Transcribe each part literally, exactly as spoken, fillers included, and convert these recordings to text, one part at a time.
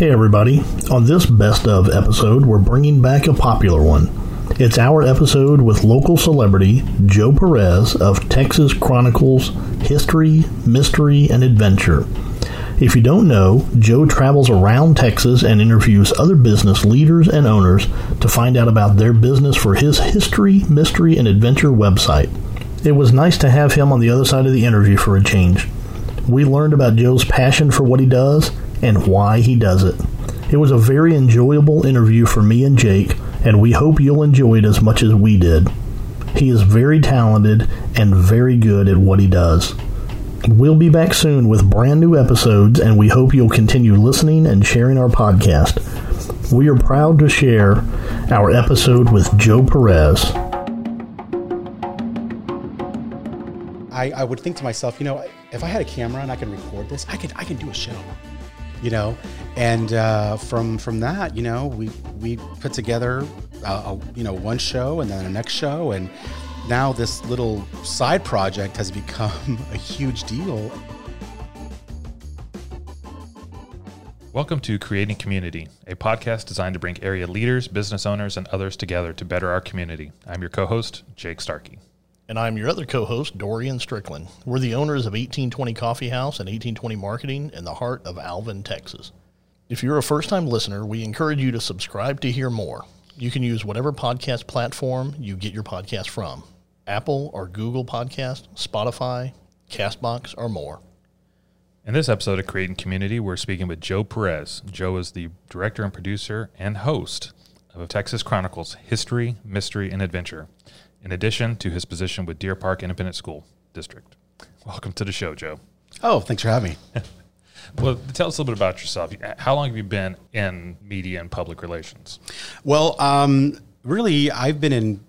Hey everybody, on this best of episode, we're bringing back a popular one. It's our episode with local celebrity Joe Perez of Texas Chronicles: History, Mystery, and Adventure. If you don't know, Joe travels around Texas and interviews other business leaders and owners to find out about their business for his History, Mystery, and Adventure website. It was nice to have him on the other side of the interview for a change. We learned about Joe's passion for what he does and why he does it. It was a very enjoyable interview for me and Jake, and we hope you'll enjoy it as much as we did. He is very talented and very good at what he does. We'll be back soon with brand new episodes, and we hope you'll continue listening and sharing our podcast. We are proud to share our episode with Joe Perez. I, I would think to myself, you know, if I had a camera and I could record this, I could I can do a show, you know. And uh, from from that, you know, we we put together uh, a, you know one show and then the next show, and now this little side project has become a huge deal. Welcome to Creating Community, a podcast designed to bring area leaders, business owners, and others together to better our community. I'm your co-host, Jake Starkey. And I'm your other co-host, Dorian Strickland. We're the owners of eighteen twenty Coffee House and eighteen twenty Marketing in the heart of Alvin, Texas. If you're a first-time listener, we encourage you to subscribe to hear more. You can use whatever podcast platform you get your podcast from. Apple or Google Podcasts, Spotify, CastBox, or more. In this episode of Creating Community, we're speaking with Joe Perez. Joe is the director and producer and host of Texas Chronicles: History, Mystery, and Adventure, in addition to his position with Deer Park Independent School District. Welcome to the show, Joe. Oh, thanks for having me. Well, tell us a little bit about yourself. How long have you been in media and public relations? Well, um, really, I've been in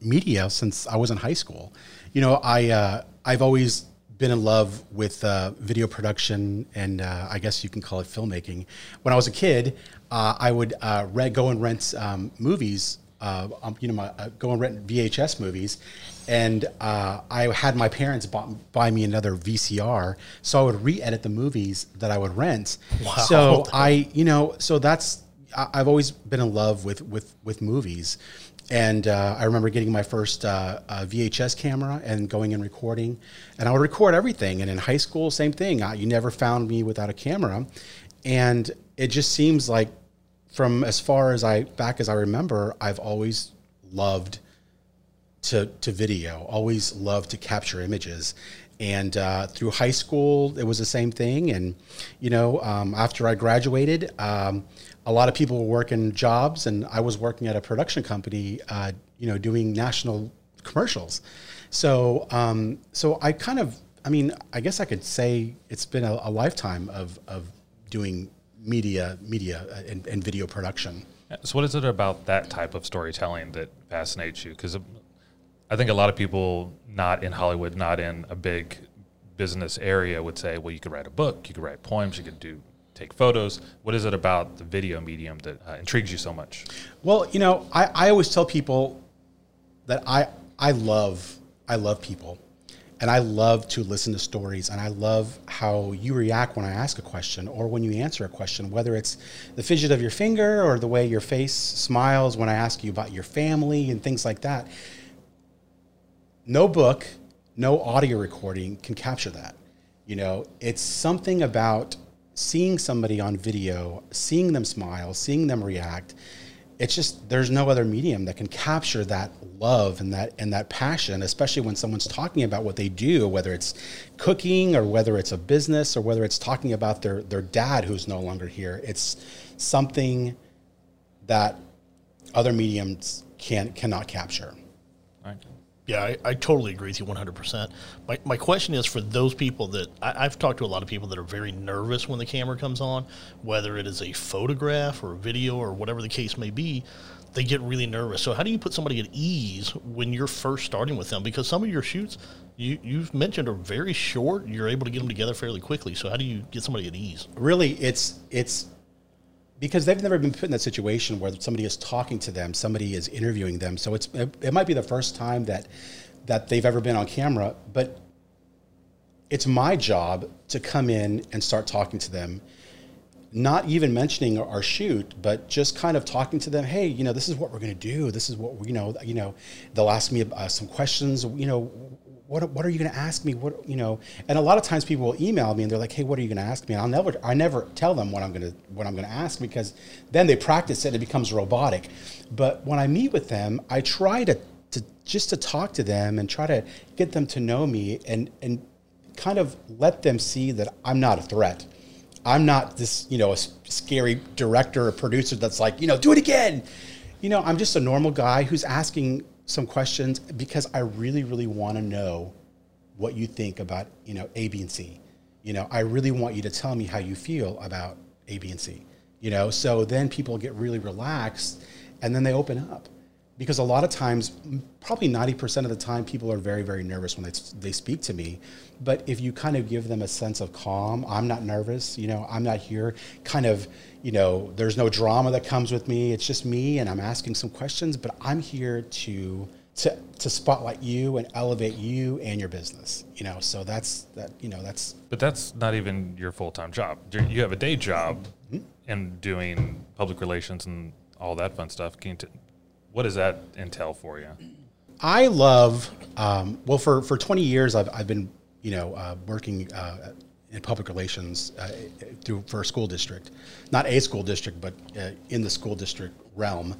media since I was in high school. You know, I, uh, I've always been in love with uh, video production and uh, I guess you can call it filmmaking. When I was a kid, uh, I would uh, re- go and rent um, movies Uh, um, you know, my, uh, go and rent V H S movies, and uh, I had my parents bought, buy me another V C R, so I would re-edit the movies that I would rent. Wow. So I, you know, so that's I, I've always been in love with with with movies, and uh, I remember getting my first uh, uh, V H S camera and going and recording, and I would record everything. And in high school, same thing. I, you never found me without a camera, and it just seems like, from as far as I back as I remember, I've always loved to to video, always loved to capture images. And uh, through high school, it was the same thing. And, you know, um, after I graduated, um, a lot of people were working jobs and I was working at a production company, uh, you know, doing national commercials. So um, so I kind of, I mean, I guess I could say it's been a, a lifetime of, of doing media, media, and, and video production. So what is it about that type of storytelling that fascinates you? Because I think a lot of people not in Hollywood, not in a big business area would say, well, you could write a book, you could write poems, you could do take photos. What is it about the video medium that uh, intrigues you so much? Well, you know, I, I always tell people that I I love I love people. And I love to listen to stories, and I love how you react when I ask a question or when you answer a question, whether it's the fidget of your finger or the way your face smiles when I ask you about your family and things like that. No book, no audio recording can capture that. You know, it's something about seeing somebody on video, seeing them smile, seeing them react. It's just, there's no other medium that can capture that love and that and that passion, especially when someone's talking about what they do, whether it's cooking or whether it's a business or whether it's talking about their, their dad who's no longer here. It's something that other mediums can, cannot capture. Right. Yeah, I, I totally agree with you one hundred percent. My my question is for those people that, I, I've talked to a lot of people that are very nervous when the camera comes on, whether it is a photograph or a video or whatever the case may be, they get really nervous. So how do you put somebody at ease when you're first starting with them? Because some of your shoots, you, you've mentioned, are very short. You're able to get them together fairly quickly. So how do you get somebody at ease? Really, it's it's... because they've never been put in that situation where somebody is talking to them, somebody is interviewing them. So it's it, it might be the first time that that they've ever been on camera, but it's my job to come in and start talking to them. not even mentioning our shoot, but just kind of talking to them, hey, you know, this is what we're going to do. This is what, we, you know, you know, they'll ask me uh, some questions, you know, what, what are you going to ask me? What, you know, and a lot of times people will email me and they're like, hey, what are you going to ask me? And I'll never, I never tell them what I'm going to, what I'm going to ask, because then they practice it. It becomes robotic. But when I meet with them, I try to, to just to talk to them and try to get them to know me, and, and kind of let them see that I'm not a threat. I'm not this, you know, a scary director or producer that's like, you know, do it again. You know, I'm just a normal guy who's asking some questions because I really, really want to know what you think about, you know, A, B, and C. You know, I really want you to tell me how you feel about A, B, and C. You know, so then people get really relaxed and then they open up. Because a lot of times, probably ninety percent of the time, people are very, very nervous when they, they speak to me. But if you kind of give them a sense of calm, I'm not nervous, you know, I'm not here, kind of, you know, there's no drama that comes with me. It's just me, and I'm asking some questions, but I'm here to, to, to spotlight you and elevate you and your business, you know, so that's, that, you know, that's. But that's not even your full-time job. You have a day job, mm-hmm. and doing public relations and all that fun stuff. Can you t- What does that entail for you? I love, um, well, for, for twenty years, I've, I've been, you know, uh, working uh, in public relations uh, through, for a school district, not a school district, but uh, in the school district realm.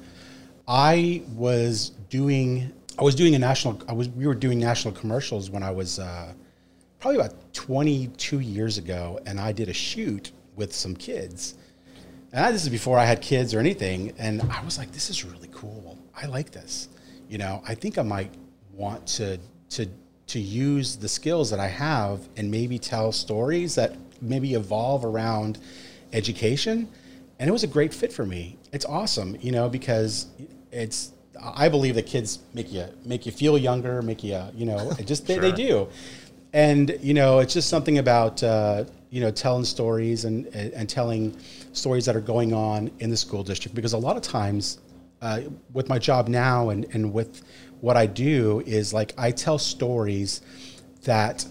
I was doing, I was doing a national, I was, we were doing national commercials when I was uh, probably about twenty-two years ago. And I did a shoot with some kids. And this is before I had kids or anything. And I was like, this is really cool. I like this. You know, I think I might want to to to use the skills that I have and maybe tell stories that maybe evolve around education. And it was a great fit for me. It's awesome, you know, because it's, I believe that kids make you make you feel younger, make you, you know, it just they, sure. they do. And, you know, it's just something about, uh, you know, telling stories and, and, and telling stories that are going on in the school district. Because a lot of times uh, with my job now and, and with what I do is, like, I tell stories that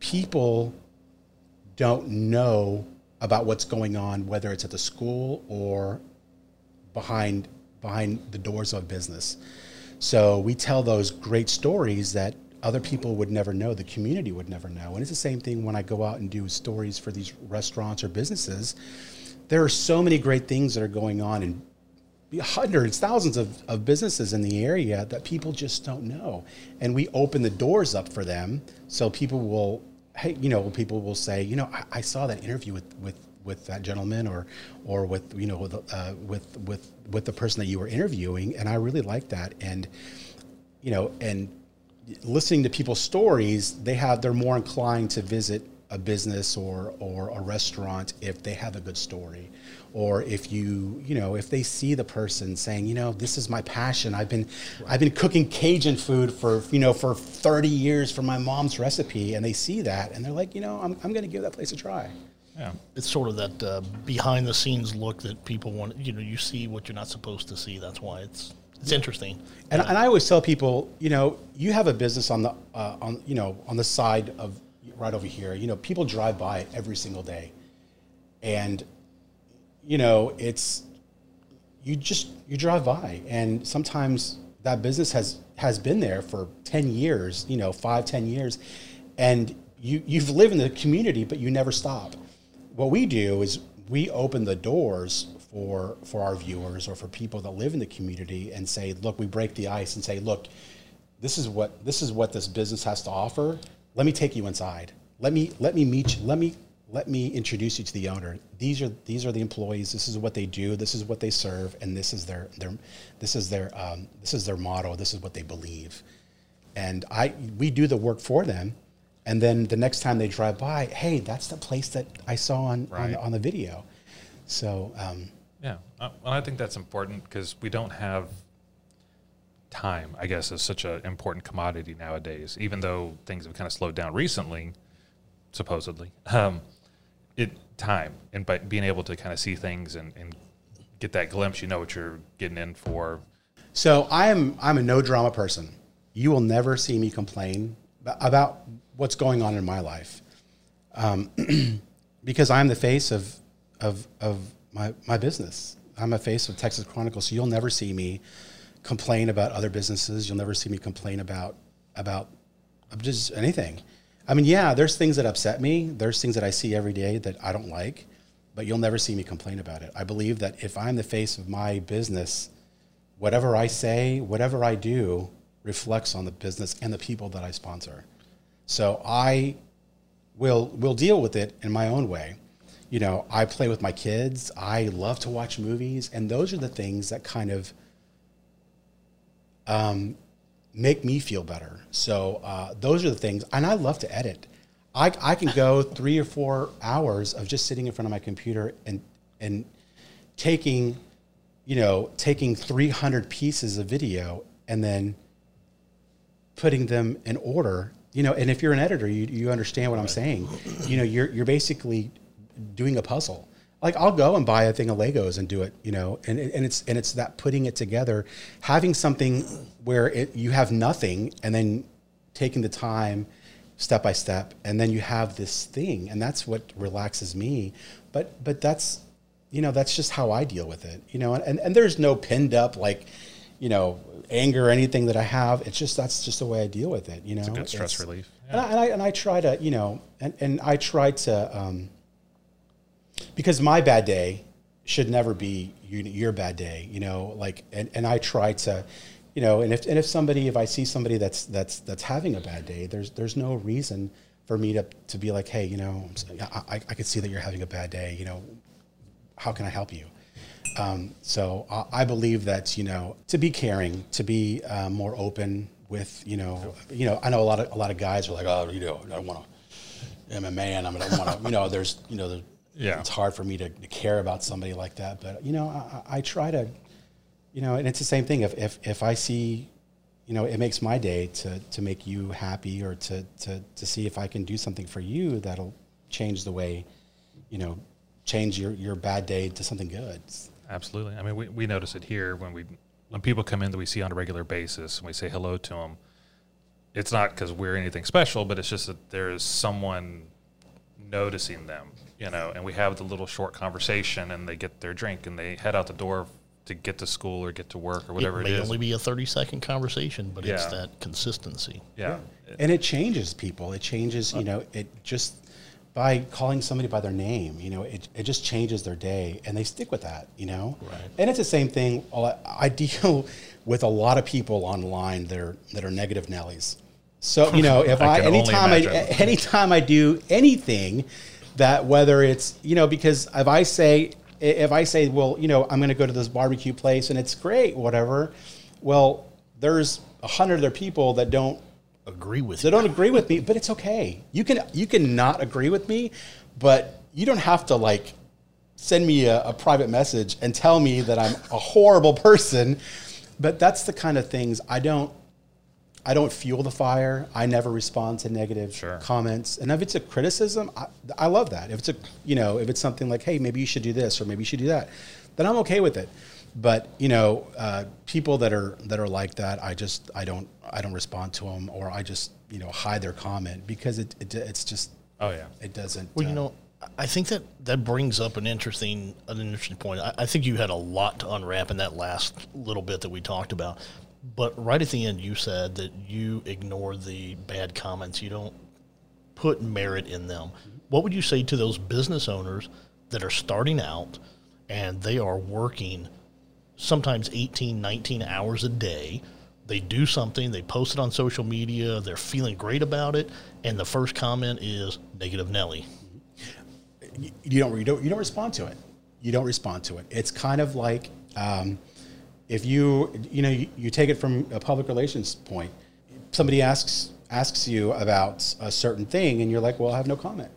people don't know about what's going on, whether it's at the school or behind behind the doors of business. So we tell those great stories that other people would never know, the community would never know. And it's the same thing when I go out and do stories for these restaurants or businesses. There are so many great things that are going on in hundreds, thousands of, of businesses in the area that people just don't know. And we open the doors up for them. So people will, hey, you know, people will say, you know, I, I saw that interview with, with, with that gentleman or, or with, you know, with, uh, with, with, with the person that you were interviewing. And I really like that. And, you know, and, listening to people's stories, they have, they're more inclined to visit a business or, or a restaurant if they have a good story, or if you, you know, if they see the person saying, you know, this is my passion. I've been, right. I've been cooking Cajun food for, you know, for thirty years from my mom's recipe. And they see that and they're like, you know, I'm, I'm going to give that place a try. Yeah. It's sort of that uh, behind the scenes look that people want, you know, you see what you're not supposed to see. That's why it's, It's interesting. And, yeah. and I always tell people, you know, you have a business on the, uh, on you know, on the side of right over here. You know, people drive by it every single day. And, you know, it's, you just, you drive by. And sometimes that business has, has been there for ten years, you know, five, ten years. And you, you've lived in the community, but you never stop. What we do is we open the doors for for our viewers or for people that live in the community and say, look, we break the ice and say, look, this is what this is what this business has to offer. Let me take you inside. Let me let me meet you. Let me let me introduce you to the owner. These are these are the employees. This is what they do. This is what they serve, and this is their their this is their um, this is their motto. This is what they believe. And I we do the work for them. And then the next time they drive by, hey, that's the place that I saw on right. on, on the video. So um, yeah, well, I think that's important because we don't have time. I guess is such an important commodity nowadays. Even though things have kind of slowed down recently, supposedly, um, it time and by being able to kind of see things and, and get that glimpse, you know what you're getting in for. So I am I'm a no drama person. You will never see me complain about what's going on in my life, um, because I'm the face of of, of my, my business. I'm a face of Texas Chronicles, so you'll never see me complain about other businesses. You'll never see me complain about, about just anything. I mean, yeah, there's things that upset me. There's things that I see every day that I don't like, but you'll never see me complain about it. I believe that if I'm the face of my business, whatever I say, whatever I do, reflects on the business and the people that I sponsor. So I will will deal with it in my own way. You know, I play with my kids. I love to watch movies. And those are the things that kind of um, make me feel better. So uh, those are the things. And I love to edit. I, I can go three or four hours of just sitting in front of my computer and, and taking, you know, taking three hundred pieces of video and then putting them in order, you know, and if you're an editor, you, you understand what I'm saying. You know, you're, you're basically doing a puzzle. Like I'll go and buy a thing of Legos and do it, you know, and, and it's, and it's that putting it together, having something where it, you have nothing and then taking the time step by step. And then you have this thing, and that's what relaxes me. But, but that's, you know, that's just how I deal with it, you know, and, and, and there's no pinned up, like, you know, anger or anything that I have. It's just, that's just the way I deal with it. You know, it's a good stress it's, relief. Yeah. And, I, and I, and I try to, you know, and, and I try to, um, because my bad day should never be your, your bad day, you know, like, and, and I try to, you know, and if, and if somebody, if I see somebody that's, that's, that's having a bad day, there's, there's no reason for me to, to be like, hey, you know, I, I could see that you're having a bad day. You know, how can I help you? Um, so I, I believe that, you know, to be caring, to be uh, more open with, you know, you know, I know a lot of, a lot of guys are like, oh, you know, I don't want to, I'm a man, I don't want to, you know, there's, you know, there's, yeah. It's hard for me to, to care about somebody like that. But, you know, I, I try to, you know, and it's the same thing. If, if, if I see, you know, it makes my day to, to make you happy or to, to, to see if I can do something for you that'll change the way, you know, change your, your bad day to something good. Absolutely. I mean, we, we notice it here when we when people come in that we see on a regular basis and we say hello to them. It's not because we're anything special, but it's just that there is someone noticing them, you know, and we have the little short conversation and they get their drink and they head out the door to get to school or get to work or whatever it is. It may only be a thirty-second conversation, but yeah. It's that consistency. Yeah. yeah. And it changes people. It changes, you know, it just – by calling somebody by their name, you know, it, it just changes their day and they stick with that, you know? Right. And it's the same thing. I deal with a lot of people online that are, that are negative Nellies. So, you know, if I, I anytime I, anytime I do anything that whether it's, you know, because if I say, if I say, well, you know, I'm going to go to this barbecue place and it's great, whatever. Well, there's a hundred other people that don't, agree with they don't agree with me, but it's okay. You can you can not agree with me, but you don't have to like send me a, a private message and tell me that I'm a horrible person. But that's the kind of things I don't I don't fuel the fire. I never respond to negative sure. comments. And if it's a criticism, I, I love that. If it's a you know if it's something like hey maybe you should do this or maybe you should do that, then I'm okay with it. But you know, uh, people that are that are like that, I just I don't I don't respond to them, or I just you know hide their comment because it, it it's just oh yeah it doesn't. Well, uh, you know, I think that that brings up an interesting an interesting point. I, I think you had a lot to unwrap in that last little bit that we talked about, but right at the end, you said that you ignore the bad comments. You don't put merit in them. What would you say to those business owners that are starting out and they are working sometimes eighteen, nineteen hours a day? They do something, they post it on social media, they're feeling great about it, and the first comment is negative Nelly. You, you don't, you don't, you don't respond to it. You don't respond to it. It's kind of like um, if you, you know, you, you take it from a public relations point. Somebody asks asks you about a certain thing, and you're like, well, I have no comment.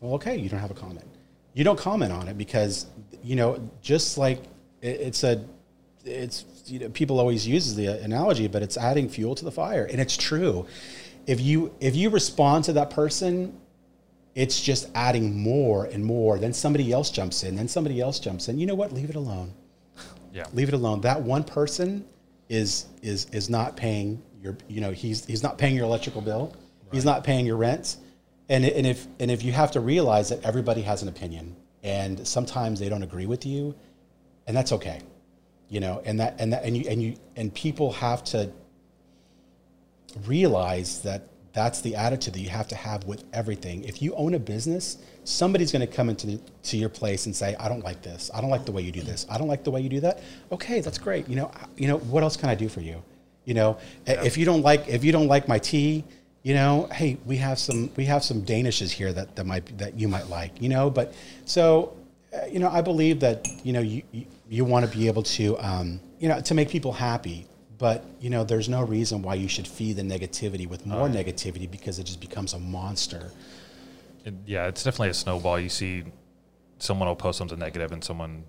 Well, okay, you don't have a comment. You don't comment on it because, you know, just like, It's a, it's, you know, people always use the analogy, but it's adding fuel to the fire. And it's true. If you, if you respond to that person, it's just adding more and more. Then somebody else jumps in. Then somebody else jumps in. You know what? Leave it alone. Yeah. Leave it alone. That one person is, is, is not paying your, you know, he's, he's not paying your electrical bill. Right. He's not paying your rent. And, and if, and if you have to realize that everybody has an opinion, and sometimes they don't agree with you, and that's okay, you know. And that and that and you and you and people have to realize that that's the attitude that you have to have with everything. If you own a business, somebody's going to come into the, to your place and say, "I don't like this. I don't like the way you do this. I don't like the way you do that." Okay, that's great. You know, you know, what else can I do for you? You know, yeah. if you don't like if you don't like my tea, you know, hey, we have some we have some Danishes here that that might that you might like. You know, but so, you know, I believe that you know you you, you want to be able to um, you know to make people happy. But, you know, there's no reason why you should feed the negativity with more oh, yeah. negativity, because it just becomes a monster. It, yeah, it's definitely a snowball. You see someone will post something negative and someone,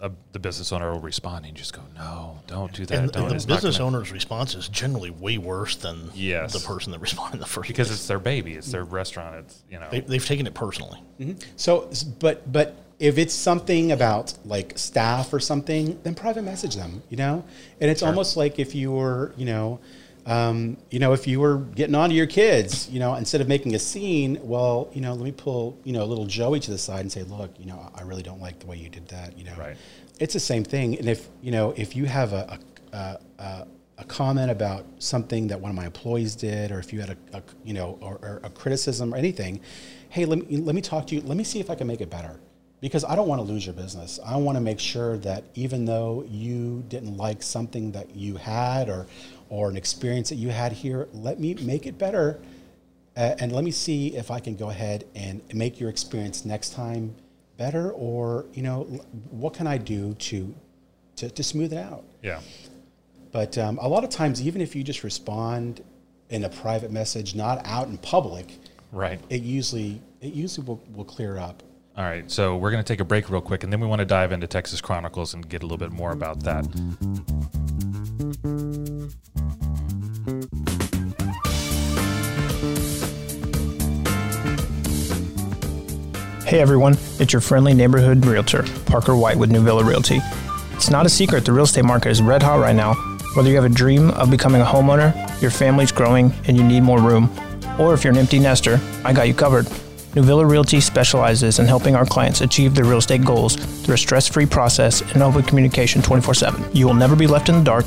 uh, the business owner will respond and just go, no, don't do that. And, don't. and the business owner's response is generally way worse than yes. the person that responded the first Because place. It's their baby. It's their restaurant. It's, you know. They, they've taken it personally. Mm-hmm. So, but, but. If it's something about like staff or something, then private message them, you know? And it's sure. almost like if you were, you know, um, you know, if you were getting on to your kids, you know, instead of making a scene, well, you know, let me pull, you know, little Joey to the side and say, look, you know, I really don't like the way you did that, you know? Right. It's the same thing. And if, you know, if you have a, a, a, a comment about something that one of my employees did, or if you had a, a you know, or, or a criticism or anything, hey, let me, let me talk to you. Let me see if I can make it better. Because I don't want to lose your business. I want to make sure that even though you didn't like something that you had or or an experience that you had here, let me make it better, uh, and let me see if I can go ahead and make your experience next time better, or, you know, what can I do to to, to smooth it out? Yeah. But um, a lot of times, even if you just respond in a private message, not out in public, right? It usually it usually will, will clear up. All right, so we're going to take a break real quick, and then we want to dive into Texas Chronicles and get a little bit more about that. Hey everyone, it's your friendly neighborhood realtor, Parker White with Nuvilla Realty. It's not a secret the real estate market is red hot right now. Whether you have a dream of becoming a homeowner, your family's growing, and you need more room, or if you're an empty nester, I got you covered. Nuvilla Realty specializes in helping our clients achieve their real estate goals through a stress-free process and open communication twenty-four seven. You will never be left in the dark,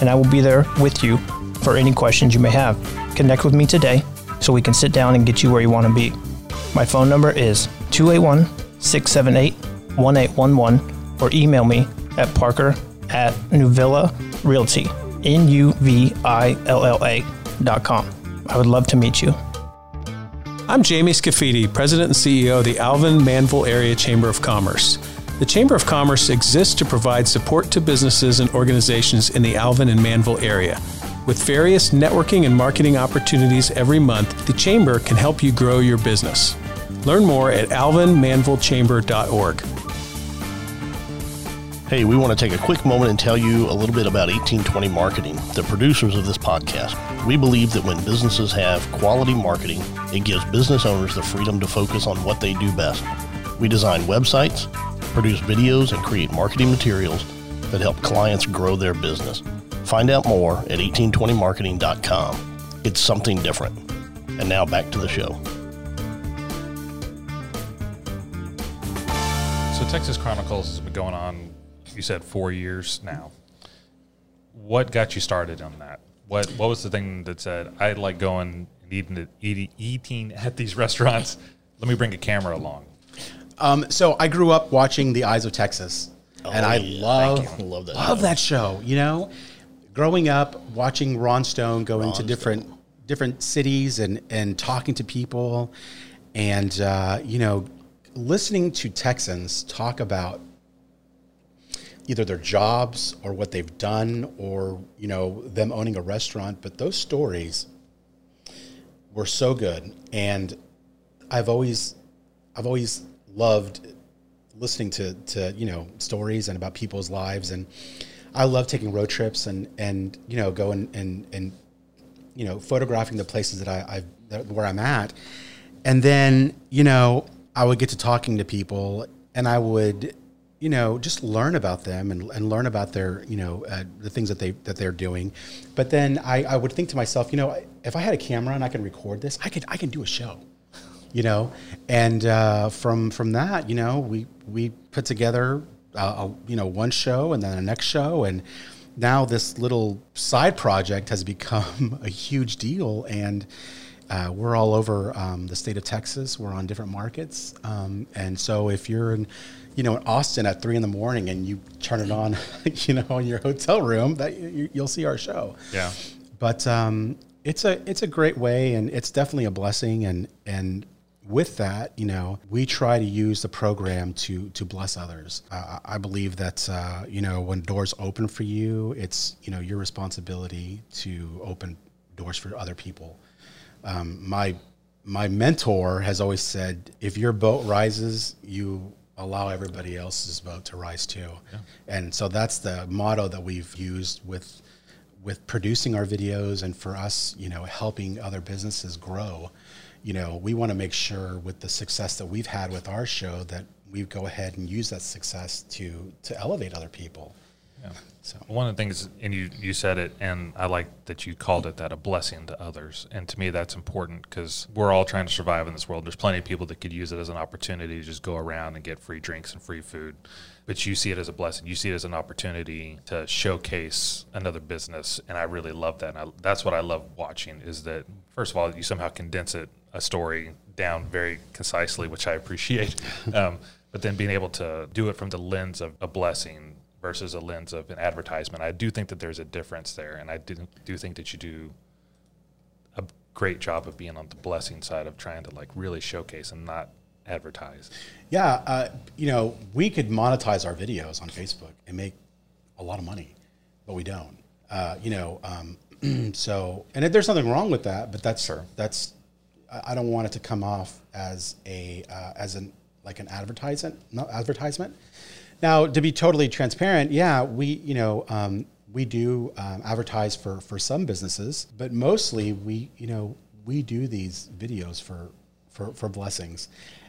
and I will be there with you for any questions you may have. Connect with me today so we can sit down and get you where you want to be. My phone number is two eight one, six seven eight, one eight one one, or email me at parker at nuvillarealty, N U V I L L A dot com. I would love to meet you. I'm Jamie Scafidi, President and C E O of the Alvin-Manvel Area Chamber of Commerce. The Chamber of Commerce exists to provide support to businesses and organizations in the Alvin and Manvel area. With various networking and marketing opportunities every month, the Chamber can help you grow your business. Learn more at alvin manvel chamber dot org. Hey, we want to take a quick moment and tell you a little bit about eighteen twenty Marketing, the producers of this podcast. We believe that when businesses have quality marketing, it gives business owners the freedom to focus on what they do best. We design websites, produce videos, and create marketing materials that help clients grow their business. Find out more at eighteen twenty marketing dot com. It's something different. And now back to the show. So Texas Chronicles has been going on, you said, four years now. What got you started on that? What What was the thing that said, I like going and eating, to, eating, eating at these restaurants. Let me bring a camera along. Um, so I grew up watching The Eyes of Texas, oh, and I yeah. love love, that, love that show. You know, growing up watching Ron Stone go Ron into different Stone. different cities and and talking to people, and uh, you know, listening to Texans talk about either their jobs or what they've done, or, you know, them owning a restaurant. But those stories were so good. And I've always, I've always loved listening to, to, you know, stories and about people's lives. And I love taking road trips and, and, you know, going and, and, you know, photographing the places that I, I've, that, where I'm at. And then, you know, I would get to talking to people, and I would, you know, just learn about them and, and learn about their, you know, uh, the things that they, that they're doing. But then I, I would think to myself, you know, if I had a camera and I can record this, I could, I can do a show. you know, and uh, from from that, you know, we we put together uh, a, you know one show and then the next show, and now this little side project has become a huge deal, and uh, we're all over um, the state of Texas. We're on different markets, um, and so if you're in, you know, in Austin at three in the morning and you turn it on, you know, in your hotel room, that you, you'll see our show. Yeah, but um, it's a it's a great way, and it's definitely a blessing, and and. With that, you know, we try to use the program to to bless others. Uh, I believe that, uh, you know, when doors open for you, it's, you know, your responsibility to open doors for other people. Um, my my mentor has always said, if your boat rises, you allow everybody else's boat to rise too. Yeah. And so that's the motto that we've used with with producing our videos, and for us, you know, helping other businesses grow. You know, we want to make sure with the success that we've had with our show that we go ahead and use that success to to elevate other people. Yeah. So one of the things, and you you said it, and I like that you called it that, a blessing to others. And to me, that's important because we're all trying to survive in this world. There's plenty of people that could use it as an opportunity to just go around and get free drinks and free food. But you see it as a blessing. You see it as an opportunity to showcase another business. And I really love that. And I, that's what I love watching is that, first of all, you somehow condense it, a story down very concisely, which I appreciate. Um, but then being able to do it from the lens of a blessing versus a lens of an advertisement, I do think that there's a difference there. And I do, do think that you do a great job of being on the blessing side of trying to like really showcase and not advertise. Yeah, uh, you know, we could monetize our videos on Facebook and make a lot of money, but we don't. Uh, you know, um, so, and if there's nothing wrong with that, but that's, sure. that's I don't want it to come off as a uh, as an like an advertisement. Not advertisement. Now, to be totally transparent, yeah, we you know um, we do um, advertise for for some businesses, but mostly we you know we do these videos for for for blessings,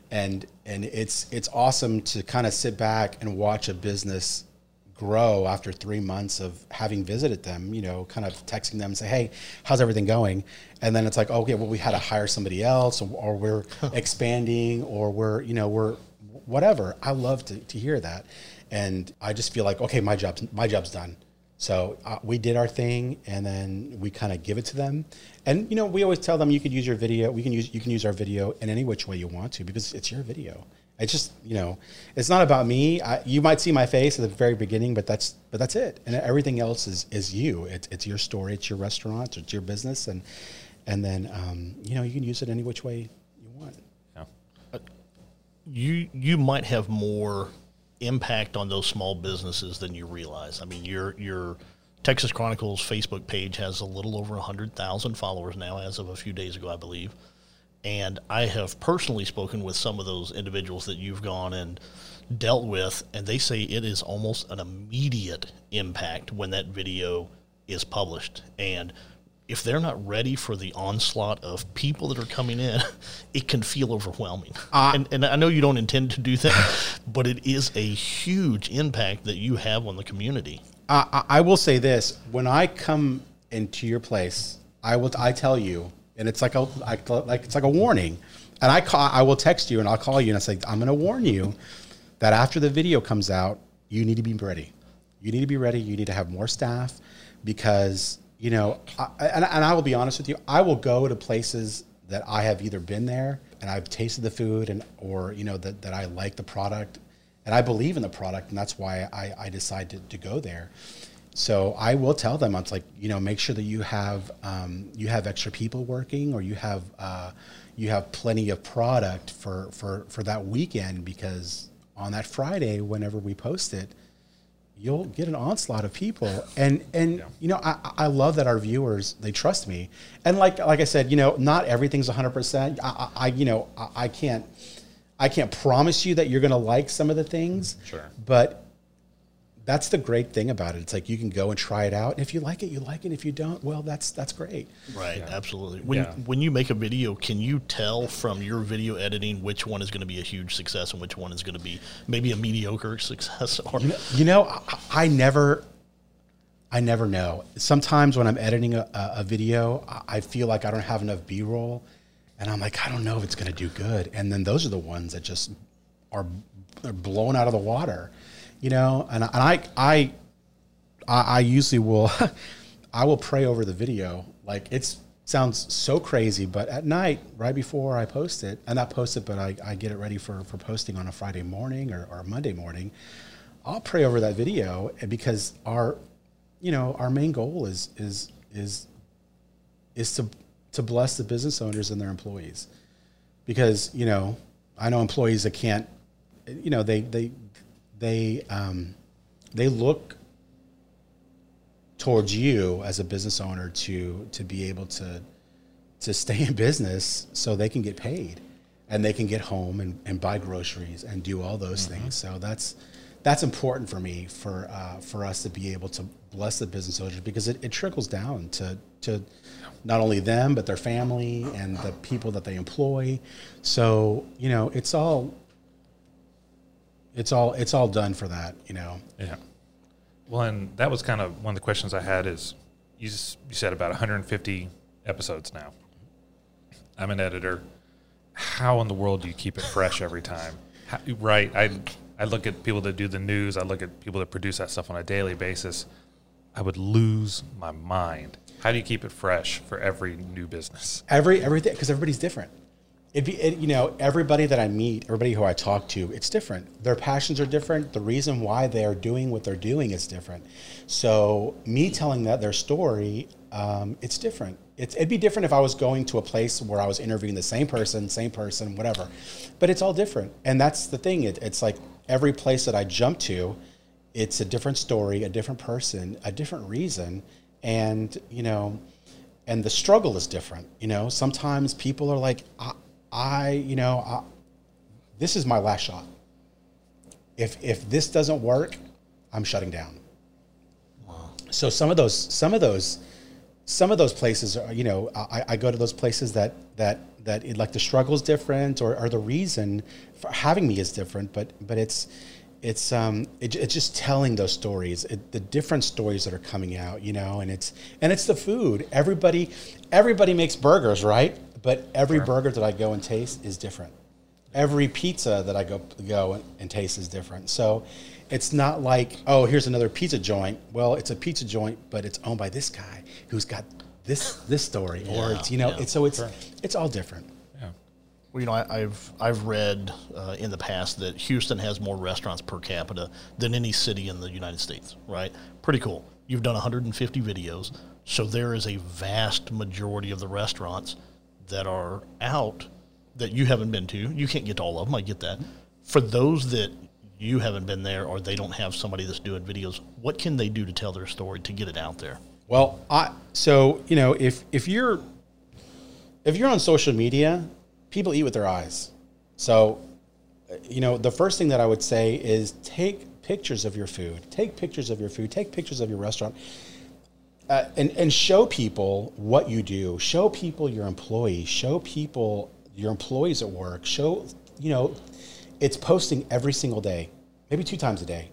and and it's it's awesome to kind of sit back and watch a business grow after three months of having visited them, you know, kind of texting them and say, hey, how's everything going? And then it's like, okay, well, we had to hire somebody else, or, or we're expanding, or we're, you know, we're whatever. I love to, to hear that. And I just feel like, okay, my job's, my job's done. So uh, we did our thing, and then we kind of give it to them. And, you know, we always tell them you could use your video. We can use, you can use our video in any which way you want to, because it's your video. It's just, you know, it's not about me. I, you might see my face at the very beginning, but that's but that's it. And everything else is is you. It's it's your story. It's your restaurant. It's your business. And and then um, you know, you can use it any which way you want. Yeah. Uh, you you might have more impact on those small businesses than you realize. I mean, your your Texas Chronicles Facebook page has a little over a hundred thousand followers now, as of a few days ago, I believe. And I have personally spoken with some of those individuals that you've gone and dealt with, and they say it is almost an immediate impact when that video is published. And if they're not ready for the onslaught of people that are coming in, it can feel overwhelming. Uh, and, and I know you don't intend to do that, but it is a huge impact that you have on the community. I, I will say this. When I come into your place, I will. I tell you, and it's like a I, like it's like a warning, and I call, I will text you and I'll call you and I say, I'm going to warn you that after the video comes out, you need to be ready. You need to be ready. You need to have more staff, because you know. I, and, and I will be honest with you. I will go to places that I have either been there and I've tasted the food, and or you know that that I like the product and I believe in the product, and that's why I I decided to go there. So I will tell them, it's like, you know, make sure that you have um, you have extra people working, or you have uh, you have plenty of product for, for, for that weekend, because on that Friday, whenever we post it, you'll get an onslaught of people. And and yeah. you know, I, I love that our viewers, they trust me. And like like I said, you know, not everything's one hundred percent. I, I you know I, I can't I can't promise you that you're going to like some of the things. Sure, but. That's the great thing about it. It's like you can go and try it out. And if you like it, you like it. If you don't, well, that's that's great. Right, yeah. Absolutely. When, yeah. when you make a video, can you tell from your video editing which one is going to be a huge success and which one is going to be maybe a mediocre success? Or you know, you know I, I never I never know. Sometimes when I'm editing a, a video, I feel like I don't have enough B-roll. And I'm like, I don't know if it's going to do good. And then those are the ones that just are, are blown out of the water, you know? And, and I, I, I usually will, I will pray over the video. Like it sounds so crazy, but at night, right before I post it, and not post it, but I, I get it ready for, for posting on a Friday morning or, or Monday morning, I'll pray over that video, because our, you know, our main goal is, is, is, is to, to bless the business owners and their employees. Because, you know, I know employees that can't, you know, they, they, they, um, they look towards you as a business owner to, to be able to, to stay in business so they can get paid and they can get home and, and buy groceries and do all those mm-hmm. things. So that's, that's important for me, for, uh, for us to be able to bless the business owners, because it, it trickles down to, to not only them, but their family and the people that they employ. So, you know, it's all, it's all, it's all done for that, you know? Yeah. Well, and that was kind of one of the questions I had is you, just, you said about one hundred fifty episodes now. I'm an editor. How in the world do you keep it fresh every time? How, right. I, I look at people that do the news. I look at people that produce that stuff on a daily basis. I would lose my mind. How do you keep it fresh for every new business? Every everything, because everybody's different. It'd be, it, you know, everybody that I meet, everybody who I talk to, it's different. Their passions are different. The reason why they are doing what they're doing is different. So me telling that their story, um, it's different. It's, it'd be different if I was going to a place where I was interviewing the same person, same person, whatever. But it's all different. And that's the thing. It, it's like every place that I jump to, it's a different story, a different person, a different reason. And, you know, and the struggle is different. You know, sometimes people are like, I, I you know, I, this is my last shot. If, if this doesn't work, I'm shutting down. Wow. So some of those, some of those, some of those places are, you know, I, I go to those places that, that, that it, like the struggle's different, or, or the reason for having me is different, but, but it's, it's, um, it, it's just telling those stories, it, the different stories that are coming out, you know, and it's, and it's the food. Everybody, everybody makes burgers, right? But every sure. burger that I go and taste is different. Every pizza that I go, go and, and taste is different. So it's not like, oh, here's another pizza joint. Well, it's a pizza joint, but it's owned by this guy who's got this this story, yeah, or it's, you know, yeah, it's, so it's sure. it's all different. Yeah. Well, you know, I, I've I've read uh, in the past that Houston has more restaurants per capita than any city in the United States. Right? Pretty cool. You've done one hundred fifty videos, so there is a vast majority of the restaurants that are out that you haven't been to. You can't get to all of them. I get that. For those that you haven't been there, or they don't have somebody that's doing videos, what can they do to tell their story to get it out there? Well, I, so, you know, if, if you're, if you're on social media, people eat with their eyes. So, you know, the first thing that I would say is take pictures of your food, take pictures of your food, take pictures of your restaurant, uh, and, and show people what you do, show people your employees, show people your employees at work, show, you know, it's posting every single day, maybe two times a day,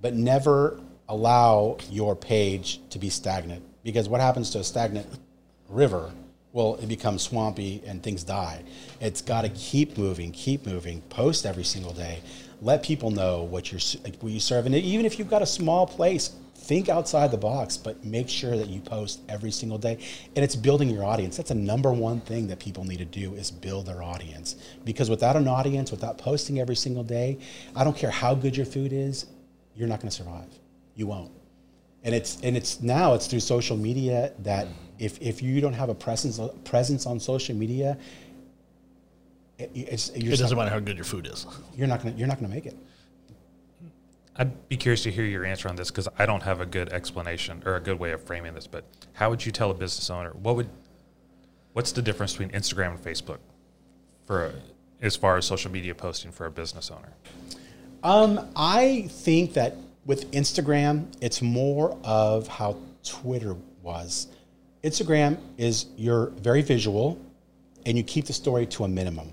but never allow your page to be stagnant, because what happens to a stagnant river? Well, it becomes swampy and things die. It's got to keep moving, keep moving, post every single day. Let people know what you're, what you serve. And even if you've got a small place, think outside the box, but make sure that you post every single day. And it's building your audience. That's the number one thing that people need to do, is build their audience. Because without an audience, without posting every single day, I don't care how good your food is, you're not going to survive. You won't. And it's, and it's now it's through social media that if, if you don't have a presence, presence on social media, it, it's, you're it doesn't matter how good your food is. You're not going you're not going to make it. I'd be curious to hear your answer on this, because I don't have a good explanation or a good way of framing this, but how would you tell a business owner, what would, what's the difference between Instagram and Facebook for, a, as far as social media posting for a business owner? Um, I think that with Instagram, it's more of how Twitter was. Instagram is, you're very visual and you keep the story to a minimum,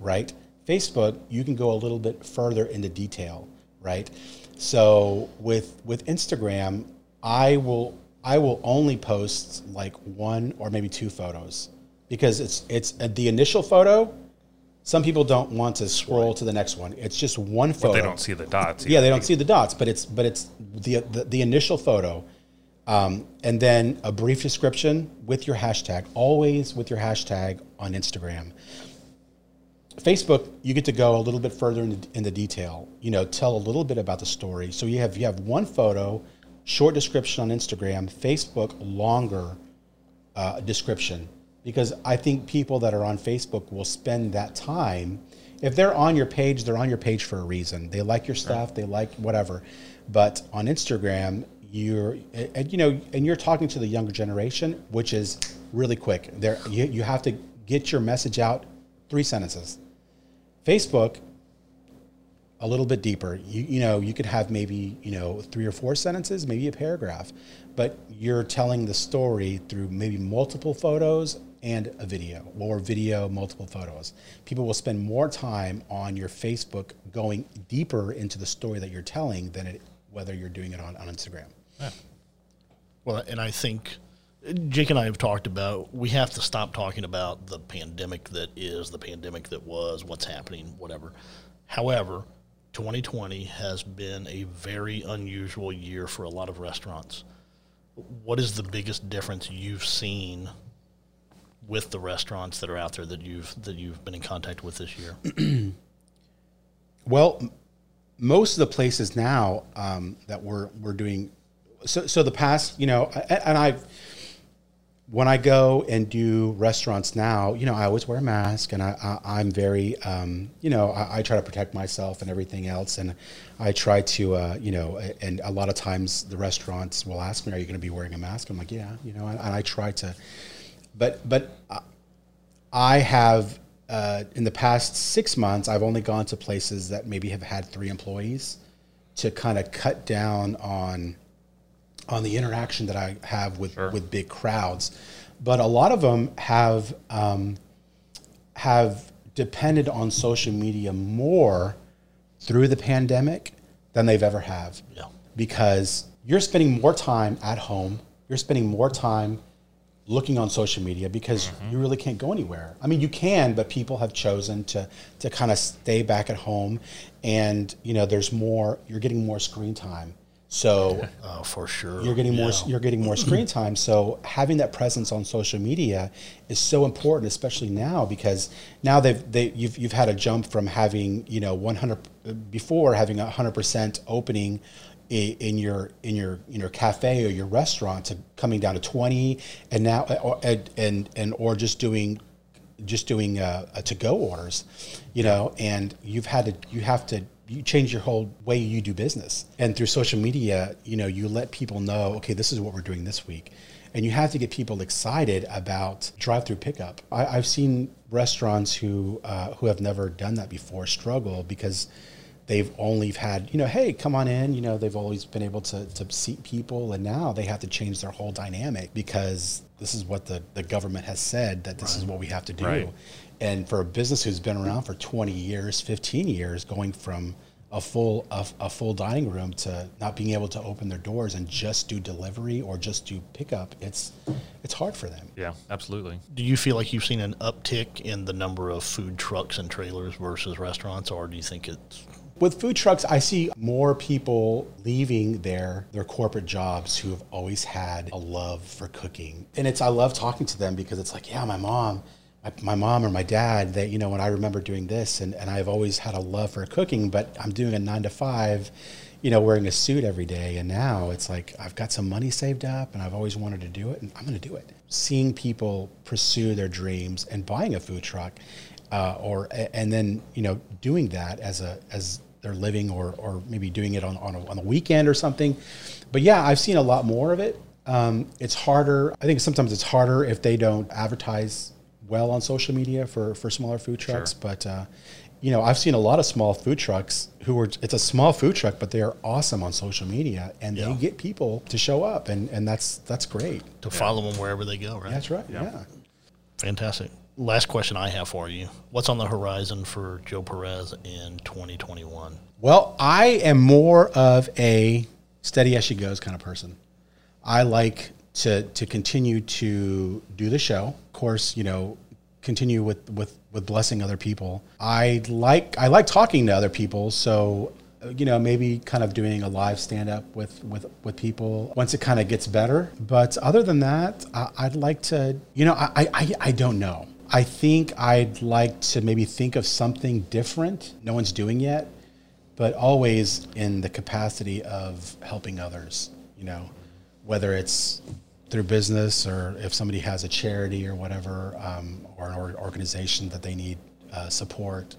right? Facebook, you can go a little bit further into detail. Right, so with with Instagram, I will I will only post like one or maybe two photos because it's, it's uh, the initial photo. Some people don't want to scroll right. to the next one. It's just one photo. But they don't see the dots. Either. Yeah, they don't see the dots, but it's, but it's the, the, the initial photo. Um, and then a brief description with your hashtag, always with your hashtag on Instagram. Facebook, you get to go a little bit further into, into detail, you know, tell a little bit about the story. So you have, you have one photo, short description on Instagram, Facebook, longer uh, description. Because I think people that are on Facebook will spend that time. If they're on your page, they're on your page for a reason. They like your stuff, they like whatever. But on Instagram, you're, and, you know, and you're talking to the younger generation, which is really quick. There, you, you have to get your message out three sentences. Facebook, a little bit deeper. You, you know, you could have maybe, you know, three or four sentences, maybe a paragraph, but you're telling the story through maybe multiple photos and a video, or video, multiple photos. People will spend more time on your Facebook going deeper into the story that you're telling than it, whether you're doing it on, on Instagram. Yeah. Well, and I think Jake and I have talked about, we have to stop talking about the pandemic that is, the pandemic that was, what's happening, whatever. However, twenty twenty has been a very unusual year for a lot of restaurants. What is the biggest difference you've seen with the restaurants that are out there that you've that you've been in contact with this year? Well, most of the places now um, that we're we're doing, so so the past, you know, and I've when I go and do restaurants now, you know, I always wear a mask, and I, I I'm very, um, you know, I, I try to protect myself and everything else, and I try to, uh, you know, and a lot of times the restaurants will ask me, "Are you going to be wearing a mask?" I'm like, "Yeah," you know, and, and I try to. But but I have, uh, in the past six months, I've only gone to places that maybe have had three employees to kind of cut down on on the interaction that I have with, sure. with big crowds. But a lot of them have, um, have depended on social media more through the pandemic than they've ever have. Yeah. Because you're spending more time at home. You're spending more time looking on social media because mm-hmm. you really can't go anywhere. I mean, you can, but people have chosen to to kind of stay back at home, and you know, there's more. You're getting more screen time, so oh, for sure, you're getting yeah. more. You're getting more screen time. So having that presence on social media is so important, especially now, because now they've they you've you've had a jump from having you know one hundred before having a hundred percent opening in your in your in your cafe or your restaurant to coming down to twenty, and now or, and and or just doing just doing uh, to go orders, you know, and you've had to you have to you change your whole way you do business. And through social media, you know, you let people know, okay, this is what we're doing this week, and you have to get people excited about drive-through pickup. I, I've seen restaurants who uh, who have never done that before struggle because they've only had, you know, hey, come on in. You know, they've always been able to, to seat people, and now they have to change their whole dynamic because this is what the, the government has said that this right. is what we have to do. Right. And for a business who's been around for twenty years, fifteen years, going from a full a, a full dining room to not being able to open their doors and just do delivery or just do pickup, it's it's hard for them. Yeah, absolutely. Do you feel like you've seen an uptick in the number of food trucks and trailers versus restaurants, or do you think it's... With food trucks, I see more people leaving their, their corporate jobs who have always had a love for cooking. And it's, I love talking to them because it's like, yeah, my mom, my, my mom or my dad, they, you know, when I remember doing this, and, and I've always had a love for cooking, but I'm doing a nine to five, you know, wearing a suit every day. And now it's like, I've got some money saved up and I've always wanted to do it, and I'm going to do it. Seeing people pursue their dreams and buying a food truck uh, or, and then, you know, doing that as a, as, they're living or or maybe doing it on on, a, on the weekend or something. But yeah, I've seen a lot more of it. Um, it's harder. I think sometimes it's harder if they don't advertise well on social media for, for smaller food trucks. Sure. But, uh, you know, I've seen a lot of small food trucks who are, it's a small food truck, but they are awesome on social media, and yeah. they get people to show up, and, and that's that's great. To yeah. follow them wherever they go, right? That's right, yeah. yeah. Fantastic. Last question I have for you. What's on the horizon for Joe Perez in twenty twenty-one? Well, I am more of a steady as she goes kind of person. I like to to continue to do the show. Of course, you know, continue with with with blessing other people. I like I like talking to other people, so you know, maybe kind of doing a live stand-up with, with, with people once it kind of gets better. But other than that, I, I'd like to, you know, I, I, I don't know. I think I'd like to maybe think of something different no one's doing yet, but always in the capacity of helping others, you know, whether it's through business or if somebody has a charity or whatever, um, or an organization that they need uh, support.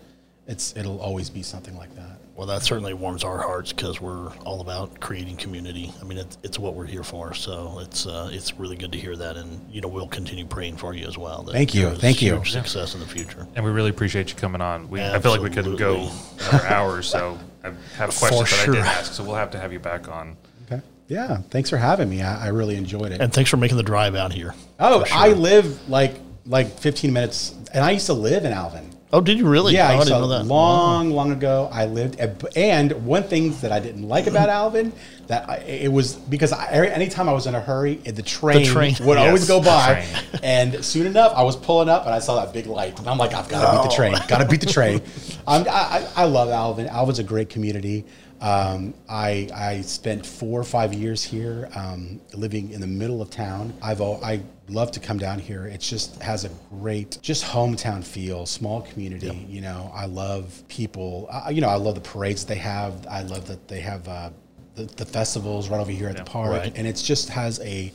It's, it'll always be something like that. Well, that certainly warms our hearts because we're all about creating community. I mean, it's, it's what we're here for. So it's uh, it's really good to hear that. And, you know, we'll continue praying for you as well. That Thank you. Thank you. Success in the future. And we really appreciate you coming on. We, I feel like we could go for hours. So I have questions sure. that I didn't ask. So we'll have to have you back on. Okay. Yeah. Thanks for having me. I, I really enjoyed it. And thanks for making the drive out here. Oh, sure. I live like like fifteen minutes. And I used to live in Alvin. Oh, did you really? Yeah, oh, I didn't know that. Long, long ago, I lived. At, and one thing that I didn't like about Alvin, that I, it was because I, anytime I was in a hurry, the train, the train. would yes, always go by. And soon enough, I was pulling up and I saw that big light. And I'm like, I've got to oh. beat the train. Got to beat the train. I'm, I, I love Alvin. Alvin's a great community. Um, I, I spent four or five years here um, living in the middle of town. I've I love to come down here. It just has a great, just hometown feel, small community. Yep. You know, I love people. I, you know, I love the parades they have. I love that they have uh, the, the festivals right over here at yep. the park. Right. And it just has a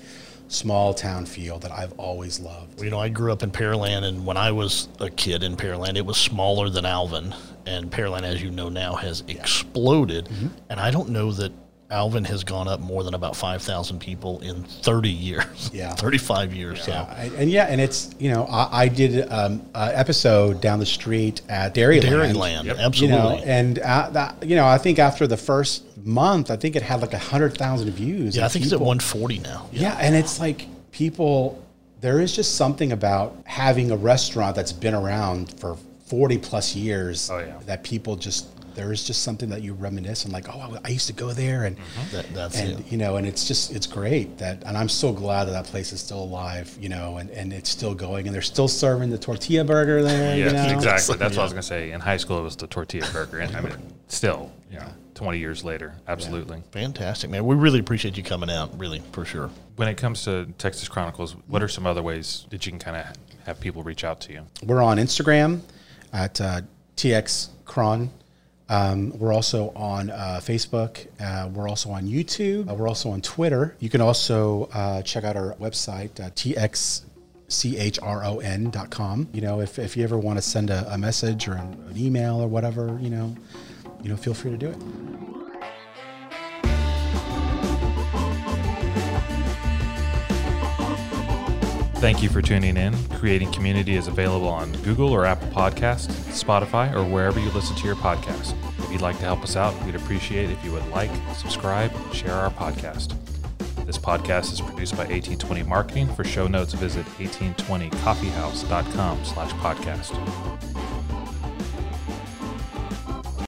small town feel that I've always loved. You know, I grew up in Pearland, and when I was a kid in Pearland, it was smaller than Alvin. And Pearland, as you know now, has yeah. exploded. Mm-hmm. And I don't know that Alvin has gone up more than about five thousand people in thirty years. Yeah. thirty-five years. Yeah. So. Yeah. And yeah, and it's, you know, I, I did um, an episode down the street at Dairyland. Dairyland, yep. absolutely. You know, and, uh, that, you know, I think after the first month, I think it had like one hundred thousand views. Yeah, I think people, it's at one forty now. Yeah. yeah, and it's like people, there is just something about having a restaurant that's been around for forty plus years oh, yeah. that people just, there is just something that you reminisce and like, oh, I used to go there. And, mm-hmm. that, that's and it. you know, and it's just, it's great that, and I'm so glad that that place is still alive, you know, and, and it's still going and they're still serving the tortilla burger there. Yeah, you know? Exactly. That's yeah. what I was going to say. In high school, it was the tortilla burger. And I mean, still, you know, twenty years later. Absolutely. Yeah. Fantastic, man. We really appreciate you coming out, really, for sure. When it comes to Texas Chronicles, what are some other ways that you can kind of have people reach out to you? We're on Instagram at uh, T X Chron. Um, we're also on uh, Facebook. Uh, we're also on YouTube. Uh, we're also on Twitter. You can also uh, check out our website, uh, T X C H R O N dot com. You know, if, if you ever want to send a, a message or an, an email or whatever, you know, you know, feel free to do it. Thank you for tuning in. Creating Community is available on Google or Apple Podcasts, Spotify, or wherever you listen to your podcast. If you'd like to help us out, we'd appreciate it if you would like, subscribe, and share our podcast. This podcast is produced by eighteen twenty Marketing. For show notes, visit eighteen twenty coffee house dot com slash podcast.